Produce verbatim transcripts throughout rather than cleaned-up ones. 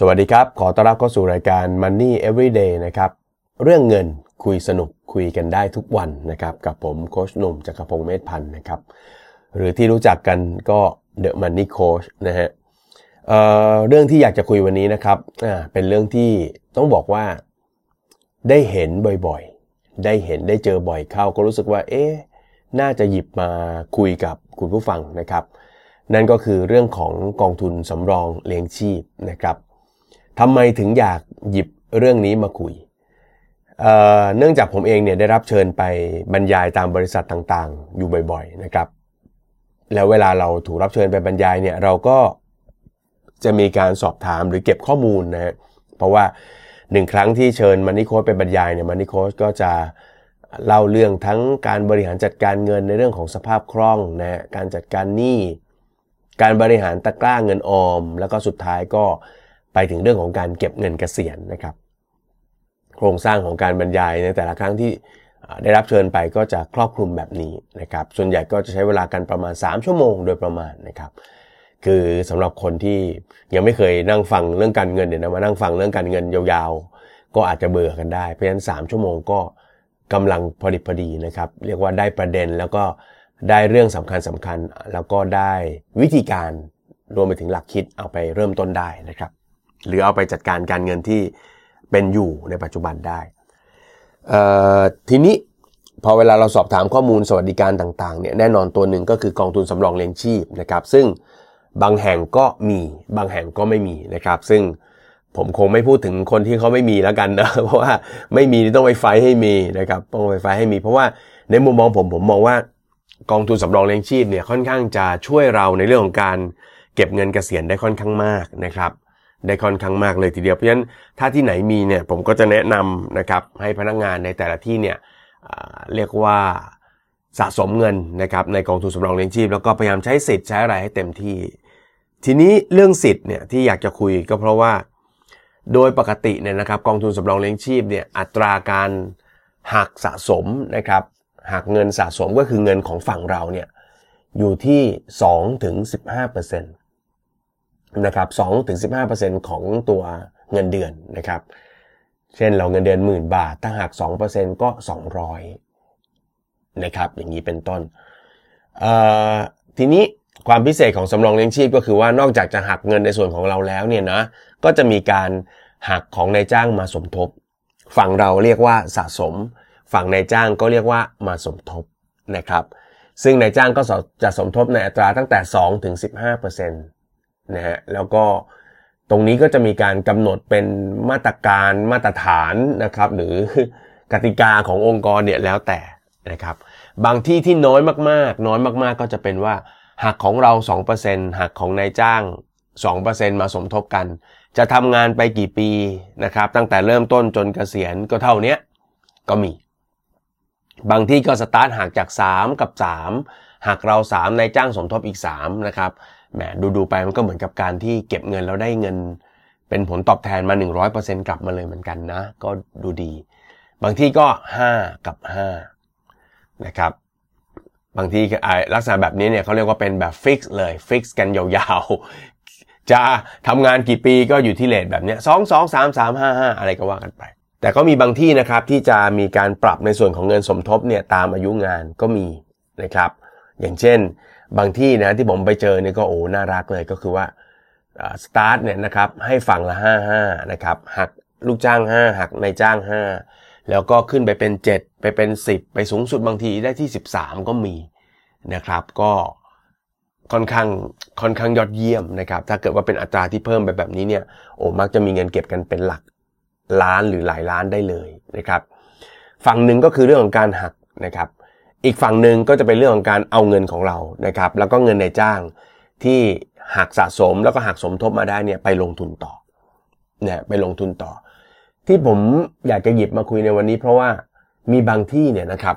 สวัสดีครับขอต้อนรับเข้าสู่รายการ Money Every Day นะครับเรื่องเงินคุยสนุกคุยกันได้ทุกวันนะครับกับผมโค้ชหนุ่มจักรพงษ์เมธพันธ์นะครับหรือที่รู้จักกันก็ The Money Coach นะฮะ เอ่อ เรื่องที่อยากจะคุยวันนี้นะครับอ่าเป็นเรื่องที่ต้องบอกว่าได้เห็นบ่อยๆได้เห็นได้เจอบ่อยเข้าก็รู้สึกว่าเอ๊ะน่าจะหยิบมาคุยกับคุณผู้ฟังนะครับนั่นก็คือเรื่องของกองทุนสำรองเลี้ยงชีพนะครับทำไมถึงอยากหยิบเรื่องนี้มาคุย เอ่อ เนื่องจากผมเองเนี่ยได้รับเชิญไปบรรยายตามบริษัทต่างๆอยู่บ่อยๆนะครับแล้วเวลาเราถูกรับเชิญไปบรรยายเนี่ยเราก็จะมีการสอบถามหรือเก็บข้อมูลนะฮะเพราะว่าหนึ่งครั้งที่เชิญมันนี่โค้ชไปบรรยายเนี่ยมันนี่โค้ชก็จะเล่าเรื่องทั้งการบริหารจัดการเงินในเรื่องของสภาพคล่องนะฮะการจัดการหนี้การบริหารตะกร้าเงินออมแล้วก็สุดท้ายก็ไปถึงเรื่องของการเก็บเงินเกษียณนะครับโครงสร้างของการบรรยายในแต่ละครั้งที่ได้รับเชิญไปก็จะครอบคลุมแบบนี้นะครับส่วนใหญ่ก็จะใช้เวลากันประมาณสามชั่วโมงโดยประมาณนะครับคือสำหรับคนที่ยังไม่เคยนั่งฟังเรื่องการเงินเนี่ยนะมานั่งฟังเรื่องการเงินยาวๆก็อาจจะเบื่อกันได้เพราะฉะนั้นสามชั่วโมงก็กำลังพอดิบพอดีนะครับเรียกว่าได้ประเด็นแล้วก็ได้เรื่องสำคัญสำคัญแล้วก็ได้วิธีการรวมไปถึงหลักคิดเอาไปเริ่มต้นได้นะครับหรือเอาไปจัดการการเงินที่เป็นอยู่ในปัจจุบันได้ทีนี้พอเวลาเราสอบถามข้อมูลสวัสดิการต่างๆเนี่ยแน่นอนตัวหนึ่งก็คือกองทุนสำรองเลี้ยงชีพนะครับซึ่งบางแห่งก็มีบางแห่งก็ไม่มีนะครับซึ่งผมคงไม่พูดถึงคนที่เขาไม่มีแล้วกันนะเพราะว่าไม่มีต้องไปไฟให้มีนะครับต้องไปไฟให้มีเพราะว่าในมุมมองผมผมมองว่ากองทุนสำรองเลี้ยงชีพเนี่ยค่อนข้างจะช่วยเราในเรื่องของการเก็บเงินเกษียณได้ค่อนข้างมากนะครับได้ค่อนข้างมากเลยทีเดียวเพราะฉะนั้นถ้าที่ไหนมีเนี่ยผมก็จะแนะนำนะครับให้พนักงานในแต่ละที่เนี่ยเรียกว่าสะสมเงินนะครับในกองทุนสำรองเลี้ยงชีพแล้วก็พยายามใช้สิทธิ์ใช้อะไรให้เต็มที่ทีนี้เรื่องสิทธิ์เนี่ยที่อยากจะคุยก็เพราะว่าโดยปกติเนี่ยนะครับกองทุนสำรองเลี้ยงชีพเนี่ยอัตราการหักสะสมนะครับหักเงินสะสมก็คือเงินของฝั่งเราเนี่ยอยู่ที่ สองถึงสิบห้าเปอร์เซ็นต์ นะครับ สองถึงสิบห้าเปอร์เซ็นต์ ของตัวเงินเดือนนะครับเช่นเราเงินเดือน หนึ่งหมื่น บาทถ้าหัก สองเปอร์เซ็นต์ ก็สองร้อยนะครับอย่างนี้เป็นต้นเอ่อทีนี้ความพิเศษของสำรองเลี้ยงชีพก็คือว่านอกจากจะหักเงินในส่วนของเราแล้วเนี่ยนะก็จะมีการหักของนายจ้างมาสมทบฝั่งเราเรียกว่าสะสมฝั่งนายจ้างก็เรียกว่ามาสมทบนะครับซึ่งนายจ้างก็จะสมทบในอัตราตั้งแต่ สองถึงสิบห้าเปอร์เซ็นต์ นะฮะแล้วก็ตรงนี้ก็จะมีการกำหนดเป็นมาตรการมาตรฐานนะครับหรือกติกาขององค์กรเนี่ยแล้วแต่นะครับบางที่ที่น้อยมากๆน้อยมากๆก็จะเป็นว่าหักของเรา สองเปอร์เซ็นต์ หักของนายจ้าง สองเปอร์เซ็นต์ มาสมทบกันจะทำงานไปกี่ปีนะครับตั้งแต่เริ่มต้นจนเกษียณก็เท่านี้ก็มีบางที่ก็สตาร์ทหักจากสามกับสามหักเราสามนายจ้างสมทบอีกสามนะครับแหมดูๆไปมันก็เหมือนกับการที่เก็บเงินแล้วได้เงินเป็นผลตอบแทนมา หนึ่งร้อยเปอร์เซ็นต์ กลับมาเลยเหมือนกันนะก็ดูดีบางที่ก็ห้ากับห้านะครับบางทีลักษณะแบบนี้เนี่ยเขาเรียกว่าเป็นแบบฟิกซ์เลยฟิกซ์กันยาวๆจะทำงานกี่ปีก็อยู่ที่เลทแบบเนี้ยสอง สอง สาม สาม ห้า ห้าอะไรก็ว่ากันไปแต่ก็มีบางที่นะครับที่จะมีการปรับในส่วนของเงินสมทบเนี่ยตามอายุงานก็มีนะครับอย่างเช่นบางที่นะที่ผมไปเจอเนี่ยก็โอ้น่ารักเลยก็คือว่าสตาร์ทเนี่ยนะครับให้ฝั่งละห้าสิบห้านะครับหักลูกจ้างห้าหักนายจ้างห้าแล้วก็ขึ้นไปเป็นเจ็ดไปเป็นสิบไปสูงสุดบางทีได้ที่สิบสามก็มีนะครับก็ค่อนข้างค่อนข้างยอดเยี่ยมนะครับถ้าเกิดว่าเป็นอัตราที่เพิ่มไปแบบนี้เนี่ยโอ้มักจะมีเงินเก็บกันเป็นหลักล้านหรือหลายล้านได้เลยนะครับฝั่งหนึ่งก็คือเรื่องของการหักนะครับอีกฝั่งหนึ่งก็จะเป็นเรื่องของการเอาเงินของเรานะครับแล้วก็เงินนายจ้างที่หักสะสมแล้วก็หักสมทบมาได้เนี่ยไปลงทุนต่อเนี่ยไปลงทุนต่อที่ผมอยากจะหยิบมาคุยในวันนี้เพราะว่ามีบางที่เนี่ยนะครับ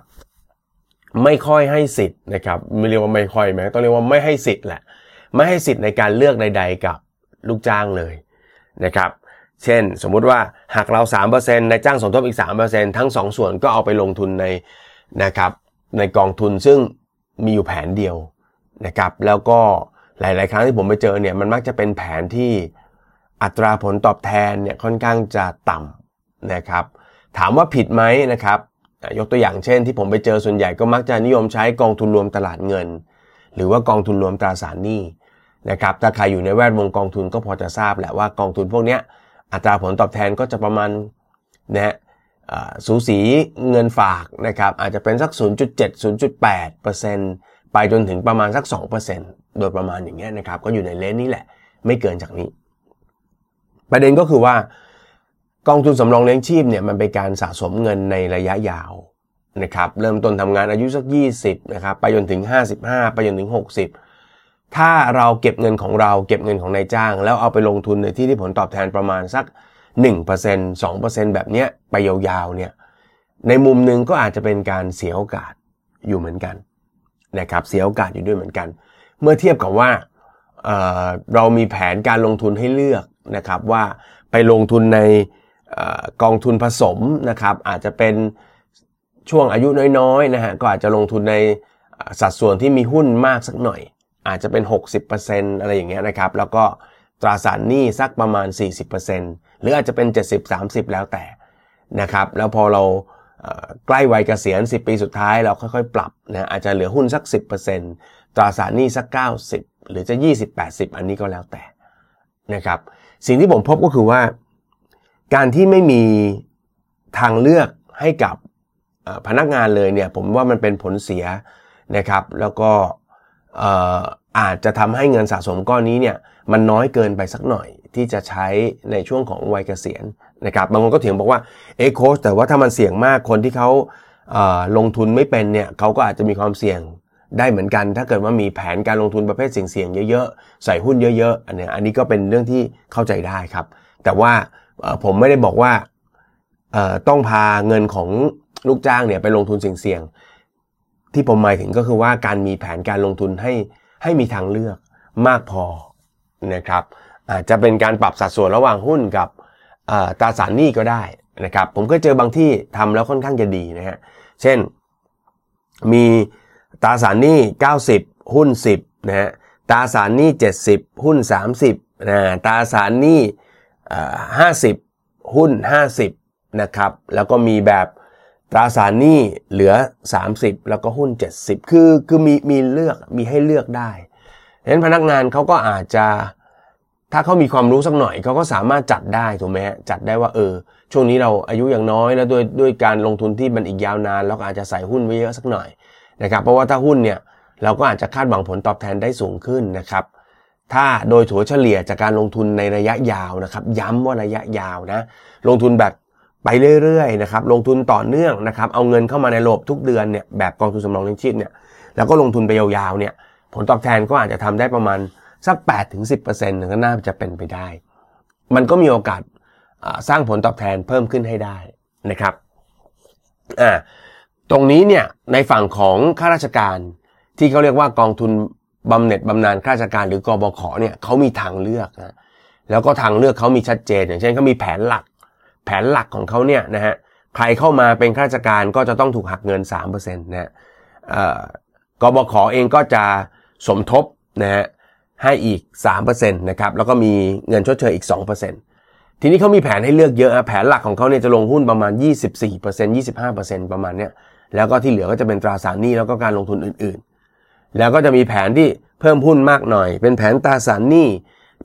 ไม่ค่อยให้สิทธิ์นะครับไม่เรียกว่าไม่ค่อยไหมต้องเรียกว่าไม่ให้สิทธิ์แหละไม่ให้สิทธิ์ในการเลือกใดๆกับลูกจ้างเลยนะครับเช่นสมมุติว่าหักเรา สามเปอร์เซ็นต์ นายจ้างสมทบอีก สามเปอร์เซ็นต์ ทั้งสองส่วนก็เอาไปลงทุนในนะครับในกองทุนซึ่งมีอยู่แผนเดียวนะครับแล้วก็หลายๆครั้งที่ผมไปเจอเนี่ยมันมักจะเป็นแผนที่ อัตราผลตอบแทนเนี่ยค่อนข้างจะต่ำนะครับถามว่าผิดไหมนะครับยกตัวอย่างเช่นที่ผมไปเจอส่วนใหญ่ก็มักจะนิยมใช้กองทุนรวมตลาดเงินหรือว่ากองทุนรวมตราสารหนี้นะครับถ้าใครอยู่ในแวดวงกองทุนก็พอจะทราบแหละว่ากองทุนพวกนี้อัตราผลตอบแทนก็จะประมาณนะสูสีเงินฝากนะครับอาจจะเป็นสัก ศูนย์จุดเจ็ด ศูนย์จุดแปดเปอร์เซ็นต์ ไปจนถึงประมาณสัก สองเปอร์เซ็นต์ โดยประมาณอย่างเงี้ยนะครับก็อยู่ในเลนนี้แหละไม่เกินจากนี้ประเด็นก็คือว่ากองทุนสำรองเลี้ยงชีพเนี่ยมันเป็นการสะสมเงินในระยะยาวนะครับเริ่มต้นทำงานอายุสักยี่สิบนะครับไปจนถึงห้าสิบห้าไปจนถึงหกสิบถ้าเราเก็บเงินของเราเก็บเงินของนายจ้างแล้วเอาไปลงทุนในที่ที่ผลตอบแทนประมาณสัก หนึ่งเปอร์เซ็นต์ สองเปอร์เซ็นต์ แบบเนี้ยไปยาวๆเนี่ยในมุมนึงก็อาจจะเป็นการเสียโอกาสอยู่เหมือนกันนะครับเสียโอกาสอยู่ด้วยเหมือนกันเมื่อเทียบกับว่าเอ่อเรามีแผนการลงทุนให้เลือกนะครับว่าไปลงทุนในกองทุนผสมนะครับอาจจะเป็นช่วงอายุน้อยๆนะฮะก็อาจจะลงทุนในสัดส่วนที่มีหุ้นมากสักหน่อยอาจจะเป็น หกสิบเปอร์เซ็นต์ อะไรอย่างเงี้ยนะครับแล้วก็ตราสารหนี้สักประมาณ สี่สิบเปอร์เซ็นต์ หรืออาจจะเป็น เจ็ดสิบ สามสิบ แล้วแต่นะครับแล้วพอเราใกล้วัยเกษียณสิบปีสุดท้ายเราค่อยๆปรับนะอาจจะเหลือหุ้นสัก สิบเปอร์เซ็นต์ ตราสารหนี้สัก เก้าสิบ หรือจะ ยี่สิบ แปดสิบ อันนี้ก็แล้วแต่นะครับสิ่งที่ผมพบก็คือว่าการที่ไม่มีทางเลือกให้กับพนักงานเลยเนี่ยผมว่ามันเป็นผลเสียนะครับแล้วก็อาจจะทำให้เงินสะสมก้อนนี้เนี่ยมันน้อยเกินไปสักหน่อยที่จะใช้ในช่วงของวัยเกษียณนะครับบางคนก็เถียงบอกว่าเอ๊ะโค้ชแต่ว่าถ้ามันเสี่ยงมากคนที่เขาลงทุนไม่เป็นเนี่ยเขาก็อาจจะมีความเสี่ยงได้เหมือนกันถ้าเกิดว่ามีแผนการลงทุนประเภทเสี่ยงๆเยอะๆใส่หุ้นเยอะๆอันนี้อันนี้ก็เป็นเรื่องที่เข้าใจได้ครับแต่ว่าผมไม่ได้บอกว่าต้องพาเงินของลูกจ้างเนี่ยไปลงทุนเสี่ยงๆที่ผมหมายถึงก็คือว่าการมีแผนการลงทุนให้ให้มีทางเลือกมากพอนะครับอาจจะเป็นการปรับสัดส่วนระหว่างหุ้นกับตราสารหนี้ก็ได้นะครับผมเคยเจอบางที่ทำแล้วค่อนข้างจะดีนะฮะเช่นมีตราสารหนี้เก้าสิบหุ้นสิบนะฮะตราสารหนี้เจ็ดสิบหุ้นสามสิบนะตราสารหนี้ห้าสิบหุ้นห้าสิบนะครับแล้วก็มีแบบตราสารหนี้เหลือสามสิบแล้วก็หุ้นเจ็ดสิบคือคือมีมีเลือกมีให้เลือกได้เพราะฉะนั้นพนักงานเขาก็อาจจะถ้าเขามีความรู้สักหน่อยเขาก็สามารถจัดได้ถูกไหมฮะจัดได้ว่าเออช่วงนี้เราอายุยังน้อยแล้วด้วยด้วยการลงทุนที่มันอีกยาวนานเราก็อาจจะใส่หุ้นไว้เยอะสักหน่อยนะครับเพราะว่าถ้าหุ้นเนี่ยเราก็อาจจะคาดหวังผลตอบแทนได้สูงขึ้นนะครับถ้าโดยถั่วเฉลี่ยจากการลงทุนในระยะยาวนะครับย้ำว่าระยะยาวนะลงทุนแบบไปเรื่อยๆนะครับลงทุนต่อเนื่องนะครับเอาเงินเข้ามาในระบบทุกเดือนเนี่ยแบบกองทุนสำรองเลี้ยงชีพเนี่ยแล้วก็ลงทุนไปยาวๆเนี่ยผลตอบแทนก็อาจจะทำได้ประมาณสัก แปดถึงสิบเปอร์เซ็นต์ ถึงก็น่าจะเป็นไปได้มันก็มีโอกาสสร้างผลตอบแทนเพิ่มขึ้นให้ได้นะครับอ่าตรงนี้เนี่ยในฝั่งของข้าราชการที่เขาเรียกว่ากองทุนบำเหน็จบำนาญข้าราชการหรือกบข.เนี่ยเขามีทางเลือกนะแล้วก็ทางเลือกเขามีชัดเจนอย่างเช่นเขามีแผนหลักแผนหลักของเขาเนี่ยนะฮะใครเข้ามาเป็นข้าราชการก็จะต้องถูกหักเงิน สามเปอร์เซ็นต์ นะฮะเอ่อกบข.เองก็จะสมทบนะฮะให้อีก สามเปอร์เซ็นต์ นะครับแล้วก็มีเงินชดเชยอีก สองเปอร์เซ็นต์ ทีนี้เขามีแผนให้เลือกเยอะแผนหลักของเขาเนี่ยจะลงหุ้นประมาณ ยี่สิบสี่เปอร์เซ็นต์ ยี่สิบห้าเปอร์เซ็นต์ ประมาณเนี้ยแล้วก็ที่เหลือก็จะเป็นตราสารหนี้แล้วก็การลงทุนอื่นๆแล้วก็จะมีแผนที่เพิ่มหุ้นมากหน่อยเป็นแผนตราสารหนี้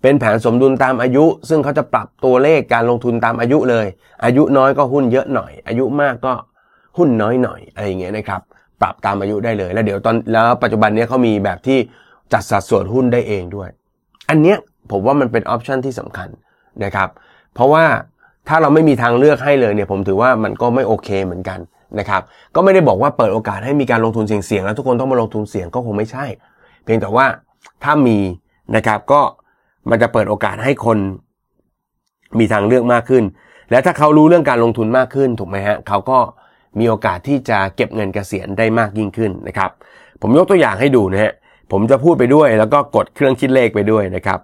เป็นแผนสมดุลตามอายุซึ่งเขาจะปรับตัวเลขการลงทุนตามอายุเลยอายุน้อยก็หุ้นเยอะหน่อยอายุมากก็หุ้นน้อยหน่อยอะไรอย่างเงี้ยนะครับปรับตามอายุได้เลยแล้วเดี๋ยวตอนแล้วปัจจุบันนี้เขามีแบบที่จัดสัดส่วนหุ้นได้เองด้วยอันเนี้ยผมว่ามันเป็นออปชันที่สำคัญนะครับเพราะว่าถ้าเราไม่มีทางเลือกให้เลยเนี่ยผมถือว่ามันก็ไม่โอเคเหมือนกันนะครับก็ไม่ได้บอกว่าเปิดโอกาสให้มีการลงทุนเสี่ยงๆแล้วทุกคนต้องมาลงทุนเสี่ยงก็คงไม่ใช่เพียงแต่ว่าถ้ามีนะครับก็มันจะเปิดโอกาสให้คนมีทางเลือกมากขึ้นและถ้าเขารู้เรื่องการลงทุนมากขึ้นถูกไหมฮะเขาก็มีโอกาสที่จะเก็บเงินเกษียณได้มากยิ่งขึ้นนะครับผมยกตัวอย่างให้ดูนะฮะผมจะพูดไปด้วยแล้วก็กดเครื่องคิดเลขไปด้วยนะครับ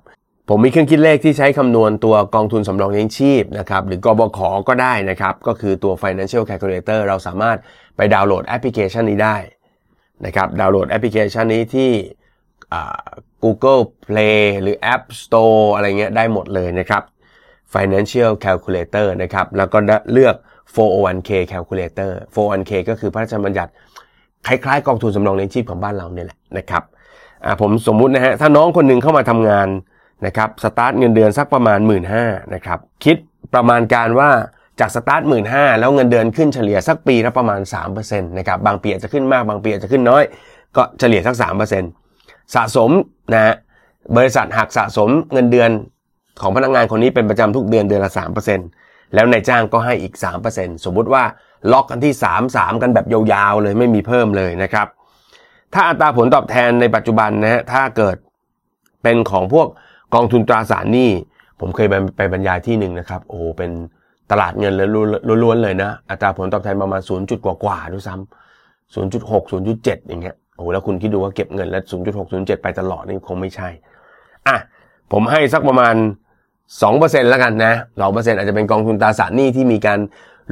ผมมีเครื่องคิดเลขที่ใช้คำนวณตัวกองทุนสำรองเลี้ยงชีพนะครับหรือกบข.ก็ได้นะครับก็คือตัว financial calculator เราสามารถไปดาวน์โหลดแอปพลิเคชันนี้ได้นะครับดาวน์โหลดแอปพลิเคชันนี้ที่Google Play หรือ App Store อะไรเงี้ยได้หมดเลยนะครับ financial calculator นะครับแล้วก็เลือก โฟร์ โอ วัน เค calculator โฟร์ โอ วัน เค ก็คือพระราชบัญญัติคล้ายๆกองทุนสำรองเลี้ยงชีพของบ้านเราเนี่ยแหละนะครับอ่าผมสมมุตินะฮะถ้าน้องคนนึงเข้ามาทำงานนะครับสตาร์ทเงินเดือนสักประมาณ หนึ่งหมื่นห้าพัน นะครับคิดประมาณการว่าจากสตาร์ท หนึ่งหมื่นห้าพัน แล้วเงินเดือนขึ้นเฉลี่ยสักปีละประมาณ สามเปอร์เซ็นต์ นะครับบางปีอาจจะขึ้นมากบางปีอาจจะขึ้นน้อยก็เฉลี่ยสัก สามเปอร์เซ็นต์ สะสมนะฮะบริษัทหักสะสมเงินเดือนของพนักงานคนนี้เป็นประจำทุกเดือนเดือนละ สามเปอร์เซ็นต์ แล้วนายจ้างก็ให้อีก สามเปอร์เซ็นต์ สมมุติว่าล็อกกันที่สามสิบสามกันแบบยาวๆเลยไม่มีเพิ่มเลยนะครับถ้าอัตราผลตอบแทนในปัจจุบันนะฮะถ้าเกิดเป็นของพวกกองทุนตราสารหนี้ผมเคยไปบรรยายที่หนึ่งนะครับโอ้เป็นตลาดเงินล้วนๆเลยนะอัตราผลตอบแทนประมาณศูนย์จุดกว่าๆด้วยซ้ำศูนย์จุดหกศูนย์จุดเจ็ดอย่างเงี้ยโอ้แล้วคุณคิดดูว่าเก็บเงินแล้วศูนย์จุดหกศูนย์เจ็ดไปตลอดนี่คงไม่ใช่อ่ะผมให้สักประมาณ สองเปอร์เซ็นต์ แล้วกันนะ สองเปอร์เซ็นต์ อาจจะเป็นกองทุนตราสารหนี้ที่มีการ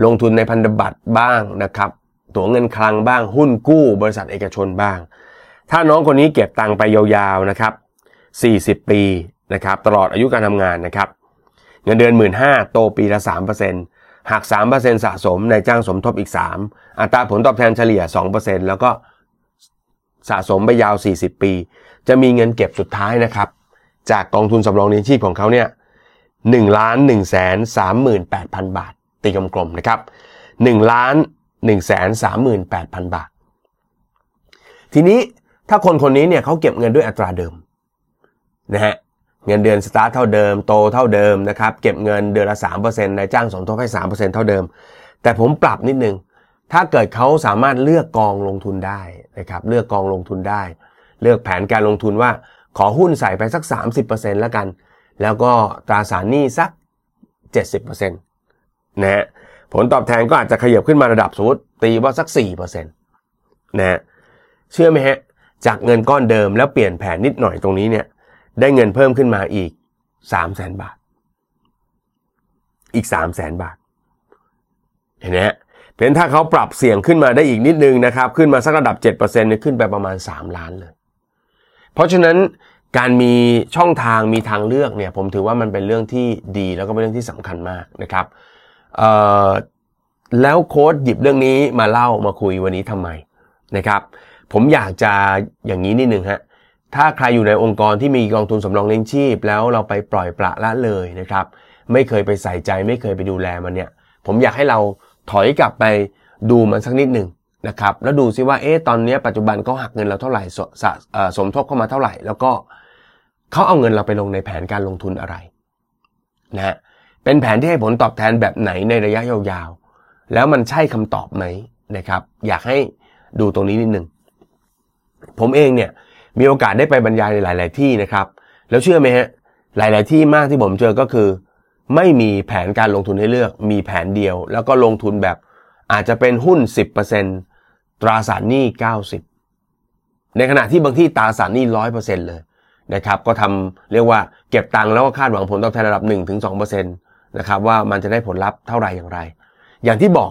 ลงทุนในพันธบัตรบ้างนะครับตั๋วเงินคลังบ้างหุ้นกู้บริษัทเอกชนบ้างถ้าน้องคนนี้เก็บตังค์ไปยาวๆนะครับสี่สิบปีนะครับตลอดอายุการทำงานนะครับเงินเดือน หนึ่งหมื่นห้าพัน โตปีละ สามเปอร์เซ็นต์ หัก สามเปอร์เซ็นต์ สะสมนายจ้างสมทบอีกสามอัตราผลตอบแทนเฉลี่ย สองเปอร์เซ็นต์ แล้วก็สะสมไปยาวสี่สิบปีจะมีเงินเก็บสุดท้ายนะครับจากกองทุนสำรองเลี้ยงชีพของเขาเนี่ย หนึ่งล้านหนึ่งแสนสามหมื่นแปดพัน บาทตีกลมๆนะครับ หนึ่งล้านหนึ่งแสนสามหมื่นแปดพัน บาททีนี้ถ้าคนคนนี้เนี่ยเขาเก็บเงินด้วยอัตราเดิมนะฮะเงินเดือนสตาร์ทเท่าเดิมโตเท่าเดิมนะครับเก็บเงินเดือนละ สามเปอร์เซ็นต์ นายจ้างสมทบให้ สามเปอร์เซ็นต์ เท่าเดิมแต่ผมปรับนิดนึงถ้าเกิดเขาสามารถเลือกกองลงทุนได้นะครับเลือกกองลงทุนได้เลือกแผนการลงทุนว่าขอหุ้นใส่ไปสัก สามสิบเปอร์เซ็นต์ ละกันแล้วก็ตราสารหนี้สัก เจ็ดสิบเปอร์เซ็นต์ นะฮะผลตอบแทนก็อาจจะขยับขึ้นมาระดับสมมุติตีว่าสัก สี่เปอร์เซ็นต์ นะฮะเชื่อไหมฮะจากเงินก้อนเดิมแล้วเปลี่ยนแผนนิดหน่อยตรงนี้เนี่ยได้เงินเพิ่มขึ้นมาอีก สามแสน บาทอีก สามแสน บาทเห็นไหมฮะเพราะฉะนั้นถ้าเขาปรับเสี่ยงขึ้นมาได้อีกนิดนึงนะครับขึ้นมาสักระดับ เจ็ดเปอร์เซ็นต์ เนี่ยขึ้นไปประมาณสามล้านเลยเพราะฉะนั้นการมีช่องทางมีทางเลือกเนี่ยผมถือว่ามันเป็นเรื่องที่ดีแล้วก็เป็นเรื่องที่สำคัญมากนะครับเอ่อแล้วโค้ชหยิบเรื่องนี้มาเล่ามาคุยวันนี้ทำไมนะครับผมอยากจะอย่างนี้นิดนึงฮะถ้าใครอยู่ในองค์กรที่มีกองทุนสำรองเลี้ยงชีพแล้วเราไปปล่อยปละละเลยนะครับไม่เคยไปใส่ใจไม่เคยไปดูแลมันเนี่ยผมอยากให้เราถอยกลับไปดูมันสักนิดนึงนะครับแล้วดูซิว่าเอ๊ะตอนนี้ปัจจุบันเขาหักเงินเราเท่าไหร่สมทบเข้ามาเท่าไหร่แล้วก็เขาเอาเงินเราไปลงในแผนการลงทุนอะไรนะฮะเป็นแผนที่ให้ผลตอบแทนแบบไหนในระยะยาวๆแล้วมันใช่คำตอบไหมนะครับอยากให้ดูตรงนี้นิดนึงผมเองเนี่ยมีโอกาสได้ไปบรรยายในหลายๆที่นะครับแล้วเชื่อไหมฮะหลายๆที่มากที่ผมเจอก็คือไม่มีแผนการลงทุนให้เลือกมีแผนเดียวแล้วก็ลงทุนแบบอาจจะเป็นหุ้น สิบเปอร์เซ็นต์ ตราสารหนี้เก้าสิบในขณะที่บางที่ตราสารหนี้ หนึ่งร้อยเปอร์เซ็นต์ เลยนะครับก็ทำเรียกว่าเก็บตังค์แล้วก็คาดหวังผลตอบแทนระดับ หนึ่งถึงสองเปอร์เซ็นต์ นะครับว่ามันจะได้ผลลัพธ์เท่าไหร่อย่างไรอย่างที่บอก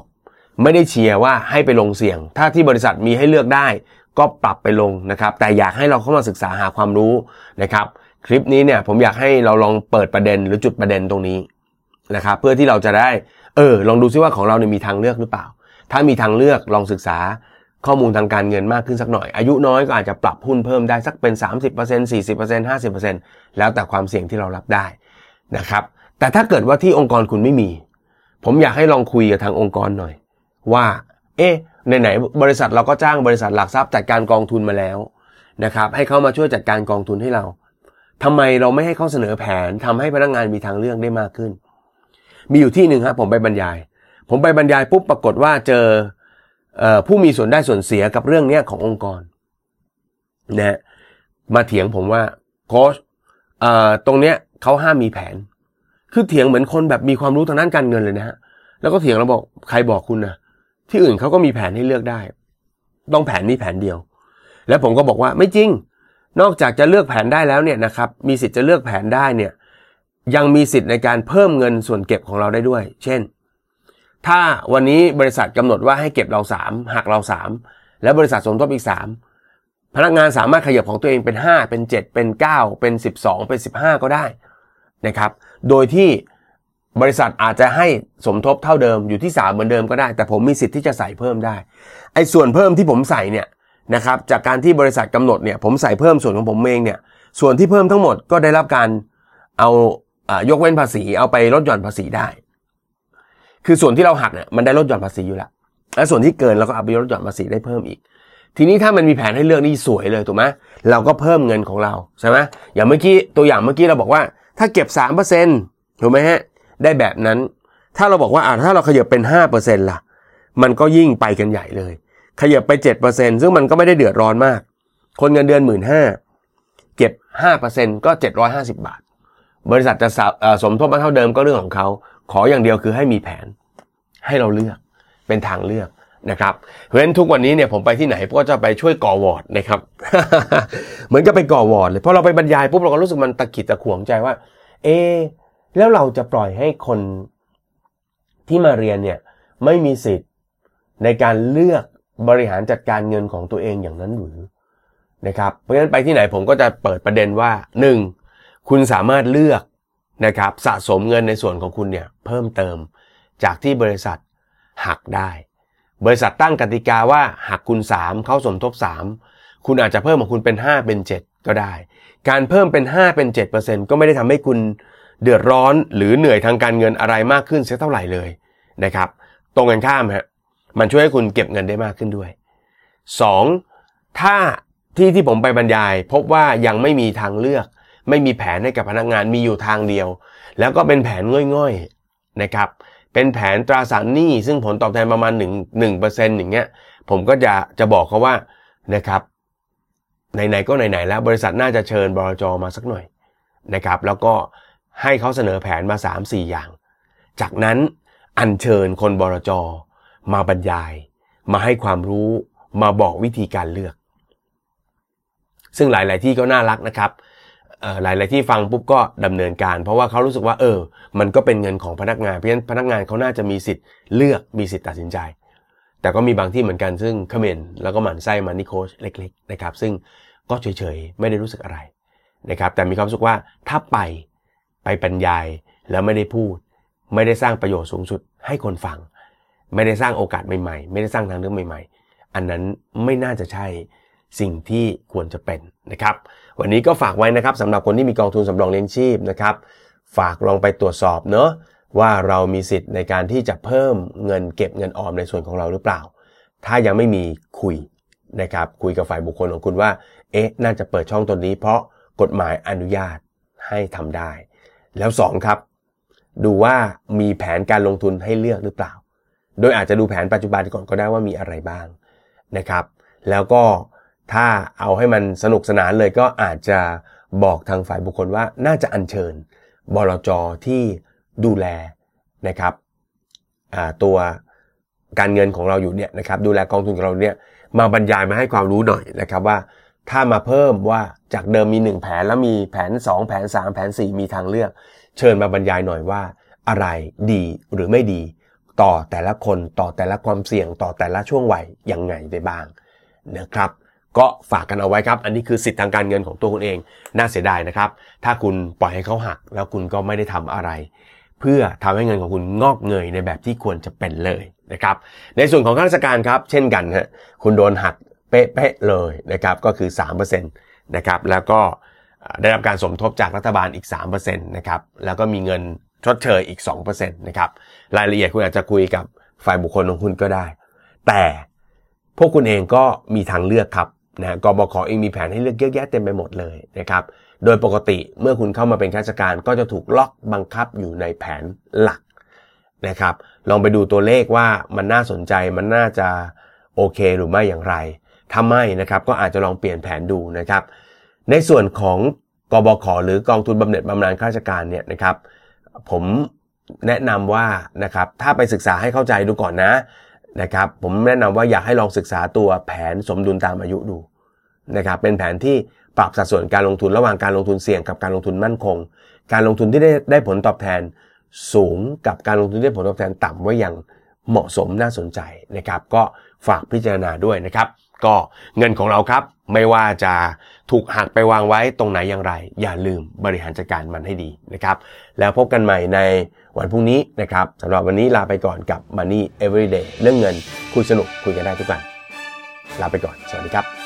ไม่ได้เชียร์ว่าให้ไปลงเสี่ยงถ้าที่บริษัทมีให้เลือกได้ก็ปรับไปลงนะครับแต่อยากให้เราเข้ามาศึกษาหาความรู้นะครับคลิปนี้เนี่ยผมอยากให้เราลองเปิดประเด็นหรือจุดประเด็นตรงนี้นะครับเพื่อที่เราจะได้เออลองดูซิว่าของเราเนี่ยมีทางเลือกหรือเปล่าถ้ามีทางเลือกลองศึกษาข้อมูลทางการเงินมากขึ้นสักหน่อยอายุน้อยก็อาจจะปรับหุ้นเพิ่มได้สักเป็น สามสิบเปอร์เซ็นต์ สี่สิบเปอร์เซ็นต์ ห้าสิบเปอร์เซ็นต์ แล้วแต่ความเสี่ยงที่เรารับได้นะครับแต่ถ้าเกิดว่าที่องค์กรคุณไม่มีผมอยากให้ลองคุยกับทางองค์กรหน่อยว่าเอ๊ะไหนๆบริษัทเราก็จ้างบริษัทหลักทรัพย์จัดการกองทุนมาแล้วนะครับให้เขามาช่วยจัดการกองทุนให้เราทำไมเราไม่ให้เขาเสนอแผนทำให้พนักงานมีทางเลือกได้มากขึ้นมีอยู่ที่หนึ่งครับผมไปบรรยายผมไปบรรยายปุ๊บปรากฏว่าเจอเอ่อผู้มีส่วนได้ส่วนเสียกับเรื่องนี้ขององค์กรนะมาเถียงผมว่าโค้ชเอ่อตรงเนี้ยเขาห้ามมีแผนคือเถียงเหมือนคนแบบมีความรู้ทางด้านการเงินเลยนะฮะแล้วก็เถียงเราบอกใครบอกคุณนะที่อื่นเขาก็มีแผนให้เลือกได้ต้องแผนนี้แผนเดียวแล้วผมก็บอกว่าไม่จริงนอกจากจะเลือกแผนได้แล้วเนี่ยนะครับมีสิทธิ์จะเลือกแผนได้เนี่ยยังมีสิทธิ์ในการเพิ่มเงินส่วนเก็บของเราได้ด้วยเช่นถ้าวันนี้บริษัทกำหนดว่าให้เก็บเราสามหักเราสามแล้วบริษัทสมทบอีกสามพนักงานสามารถขยับของตัวเองเป็นห้าเป็นเจ็ดเป็นเก้าเป็นสิบสองเป็นสิบห้าก็ได้นะครับโดยที่ บริษัทอาจจะให้สมทบเท่าเดิมอยู่ที่สามเหมือนเดิมก็ได้แต่ผมมีสิทธิ์ที่จะใส่เพิ่มได้ไอ้ส่วนเพิ่มที่ผมใส่เนี่ยนะครับจากการที่บริษัทกำหนดเนี่ยผมใส่เพิ่มส่วนของผมเองเนี่ยส่วนที่เพิ่มทั้งหมดก็ได้รับการเอาอ่ายกเว้นภาษีเอาไปลดหย่อนภาษีได้คือส่วนที่เราหักเนี่ยมันได้ลดหย่อนภาษีอยู่แล้วและส่วนที่เกินเราก็เอาไปลดหย่อนภาษีได้เพิ่มอีกทีนี้ถ้ามันมีแผนให้เลือกนี่สวยเลยถูกไหมเราก็เพิ่มเงินของเราใช่ไหมอย่างเมื่อกี้ตัวอย่างเมื่อกี้เราบอกว่าถ้าเก็บ สามเปอร์เซ็นต์ ถูกไหมฮะได้แบบนั้นถ้าเราบอกว่าอ่ะถ้าเราขยับเป็น ห้าเปอร์เซ็นต์ ล่ะมันก็ยิ่งไปกันใหญ่เลยขยับไป เจ็ดเปอร์เซ็นต์ ซึ่งมันก็ไม่ได้เดือดร้อนมากคนเงินเดือน หนึ่งหมื่นห้าพัน เก็บ ห้าเปอร์เซ็นต์ ก็เจ็ดร้อยห้าสิบบาทบริษัทจะสมทบมาเท่าเดิมก็เรื่องของเขาขออย่างเดียวคือให้มีแผนให้เราเลือกเป็นทางเลือกนะครับเพราะฉะนั้นทุกวันนี้เนี่ยผมไปที่ไหนก็จะไปช่วยก่อวอร์ดนะครับ เหมือนกับไปก่อวอร์ดเลยเพราะเราไปบรรยายปุ๊บเราก็รู้สึกมันตะขิดตะขวงใจว่าเอ๊ะแล้วเราจะปล่อยให้คนที่มาเรียนเนี่ยไม่มีสิทธิ์ในการเลือกบริหารจัดการเงินของตัวเองอย่างนั้นหรือนะครับเพราะฉะนั้นไปที่ไหนผมก็จะเปิดประเด็นว่าหนึ่งคุณสามารถเลือกนะครับสะสมเงินในส่วนของคุณเนี่ยเพิ่มเติมจากที่บริษัทหักได้บริษัทตั้งกติกาว่าหักคุณสามเขาสมทบสามคุณอาจจะเพิ่มของคุณเป็นห้าเป็นเจ็ดก็ได้การเพิ่มเป็นห้าเป็น เจ็ดเปอร์เซ็นต์ ก็ไม่ได้ทำให้คุณเดือดร้อนหรือเหนื่อยทางการเงินอะไรมากขึ้นเสียเท่าไหร่เลยนะครับตรงกันข้ามฮะมันช่วยให้คุณเก็บเงินได้มากขึ้นด้วยสองถ้าที่ที่ผมไปบรรยายพบว่ายังไม่มีทางเลือกไม่มีแผนให้กับพนักงานมีอยู่ทางเดียวแล้วก็เป็นแผนง่อยๆนะครับเป็นแผนตราสารหนี้ซึ่งผลตอบแทนประมาณหนึ่ง หนึ่งเปอร์เซ็นต์ อย่างเงี้ยผมก็จะจะบอกเขาว่านะครับไหนๆก็ไหนๆแล้วบริษัทน่าจะเชิญบลจ.มาสักหน่อยนะครับแล้วก็ให้เขาเสนอแผนมา สามสี่ อย่างจากนั้นอัญเชิญคนบลจ.มาบรรยายมาให้ความรู้มาบอกวิธีการเลือกซึ่งหลายๆที่ก็น่ารักนะครับหลายๆที่ฟังปุ๊บก็ดำเนินการเพราะว่าเขารู้สึกว่าเออมันก็เป็นเงินของพนักงานเพราะฉะนั้นพนักงานเขาน่าจะมีสิทธิ์เลือกมีสิทธิ์ตัดสินใจแต่ก็มีบางที่เหมือนกันซึ่งคอมเมนต์แล้วก็หมั่นไส้มันนี่โค้ชเล็กๆนะครับซึ่งก็เฉยๆไม่ได้รู้สึกอะไรนะครับแต่มีความรู้สึกว่าถ้าไปไปบรรยายแล้วไม่ได้พูดไม่ได้สร้างประโยชน์สูงสุดให้คนฟังไม่ได้สร้างโอกาสใหม่ๆไม่ได้สร้างทางเลือกใหม่ๆอันนั้นไม่น่าจะใช่สิ่งที่ควรจะเป็นนะครับวันนี้ก็ฝากไว้นะครับสำหรับคนที่มีกองทุนสำรองเลี้ยงชีพนะครับฝากลองไปตรวจสอบเนาะว่าเรามีสิทธิ์ในการที่จะเพิ่มเงินเก็บเงินออมในส่วนของเราหรือเปล่าถ้ายังไม่มีคุยนะครับคุยกับฝ่ายบุคคลของคุณว่าเอ๊ะน่าจะเปิดช่องตัวนี้เพราะกฎหมายอนุญาตให้ทำได้แล้วสองครับดูว่ามีแผนการลงทุนให้เลือกหรือเปล่าโดยอาจจะดูแผนปัจจุบันก่อนก็ได้ว่ามีอะไรบ้างนะครับแล้วก็ถ้าเอาให้มันสนุกสนานเลยก็อาจจะบอกทางฝ่ายบุคคลว่าน่าจะอัญเชิญบลจ.ที่ดูแลนะครับตัวการเงินของเราอยู่เนี่ยนะครับดูแลกองทุนของเราเนี่ยมาบรรยายมาให้ความรู้หน่อยนะครับว่าถ้ามาเพิ่มว่าจากเดิมมีหนึ่งแผนแล้วมีแผนสองแผนสามแผนสี่มีทางเลือกเชิญมาบรรยายหน่อยว่าอะไรดีหรือไม่ดีต่อแต่ละคนต่อแต่ละความเสี่ยงต่อแต่ละช่วงวัยยังไงได้บ้างนะครับก็ฝากกันเอาไว้ครับอันนี้คือสิทธิทางการเงินของตัวคุณเองน่าเสียดายนะครับถ้าคุณปล่อยให้เขาหักแล้วคุณก็ไม่ได้ทำอะไรเพื่อทำให้เงินของคุณงอกเงยในแบบที่ควรจะเป็นเลยนะครับในส่วนของข้าราชการครับเช่นกันฮะคุณโดนหักเป๊ะๆเลยนะครับก็คือ สามเปอร์เซ็นต์ นะครับแล้วก็ได้รับการสมทบจากรัฐบาลอีก สามเปอร์เซ็นต์ นะครับแล้วก็มีเงินชดเชยอีก สองเปอร์เซ็นต์ นะครับรายละเอียดคุณอาจจะคุยกับฝ่ายบุคคลของคุณก็ได้แต่พวกคุณเองก็มีทางเลือกครับนะกบข.เองมีแผนให้เลือกเยอะแยะเต็มไปหมดเลยนะครับโดยปกติเมื่อคุณเข้ามาเป็นข้าราชการก็จะถูกล็อกบังคับอยู่ในแผนหลักนะครับลองไปดูตัวเลขว่ามันน่าสนใจมันน่าจะโอเคหรือไม่อย่างไรถ้าไม่นะครับก็อาจจะลองเปลี่ยนแผนดูนะครับในส่วนของกบข.หรือกองทุนบำเหน็จบำนาญข้าราชการเนี่ยนะครับผมแนะนำว่านะครับถ้าไปศึกษาให้เข้าใจดูก่อนนะนะครับผมแนะนำว่าอยากให้ลองศึกษาตัวแผนสมดุลตามอายุดูนะครับเป็นแผนที่ปรับสัดส่วนการลงทุนระหว่างการลงทุนเสี่ยงกับการลงทุนมั่นคงการลงทุนที่ได้ได้ผลตอบแทนสูงกับการลงทุนที่ได้ผลตอบแทนต่ำไว้อย่างเหมาะสมน่าสนใจนะครับก็ฝากพิจารณาด้วยนะครับก็เงินของเราครับไม่ว่าจะถูกหักไปวางไว้ตรงไหนอย่างไรอย่าลืมบริหารจัดการมันให้ดีนะครับแล้วพบกันใหม่ใน วันพรุ่งนี้นะครับสำหรับวันนี้ลาไปก่อนกับ Money Every Day เรื่องเงินคุยสนุกคุยกันได้ทุกวันลาไปก่อนสวัสดีครับ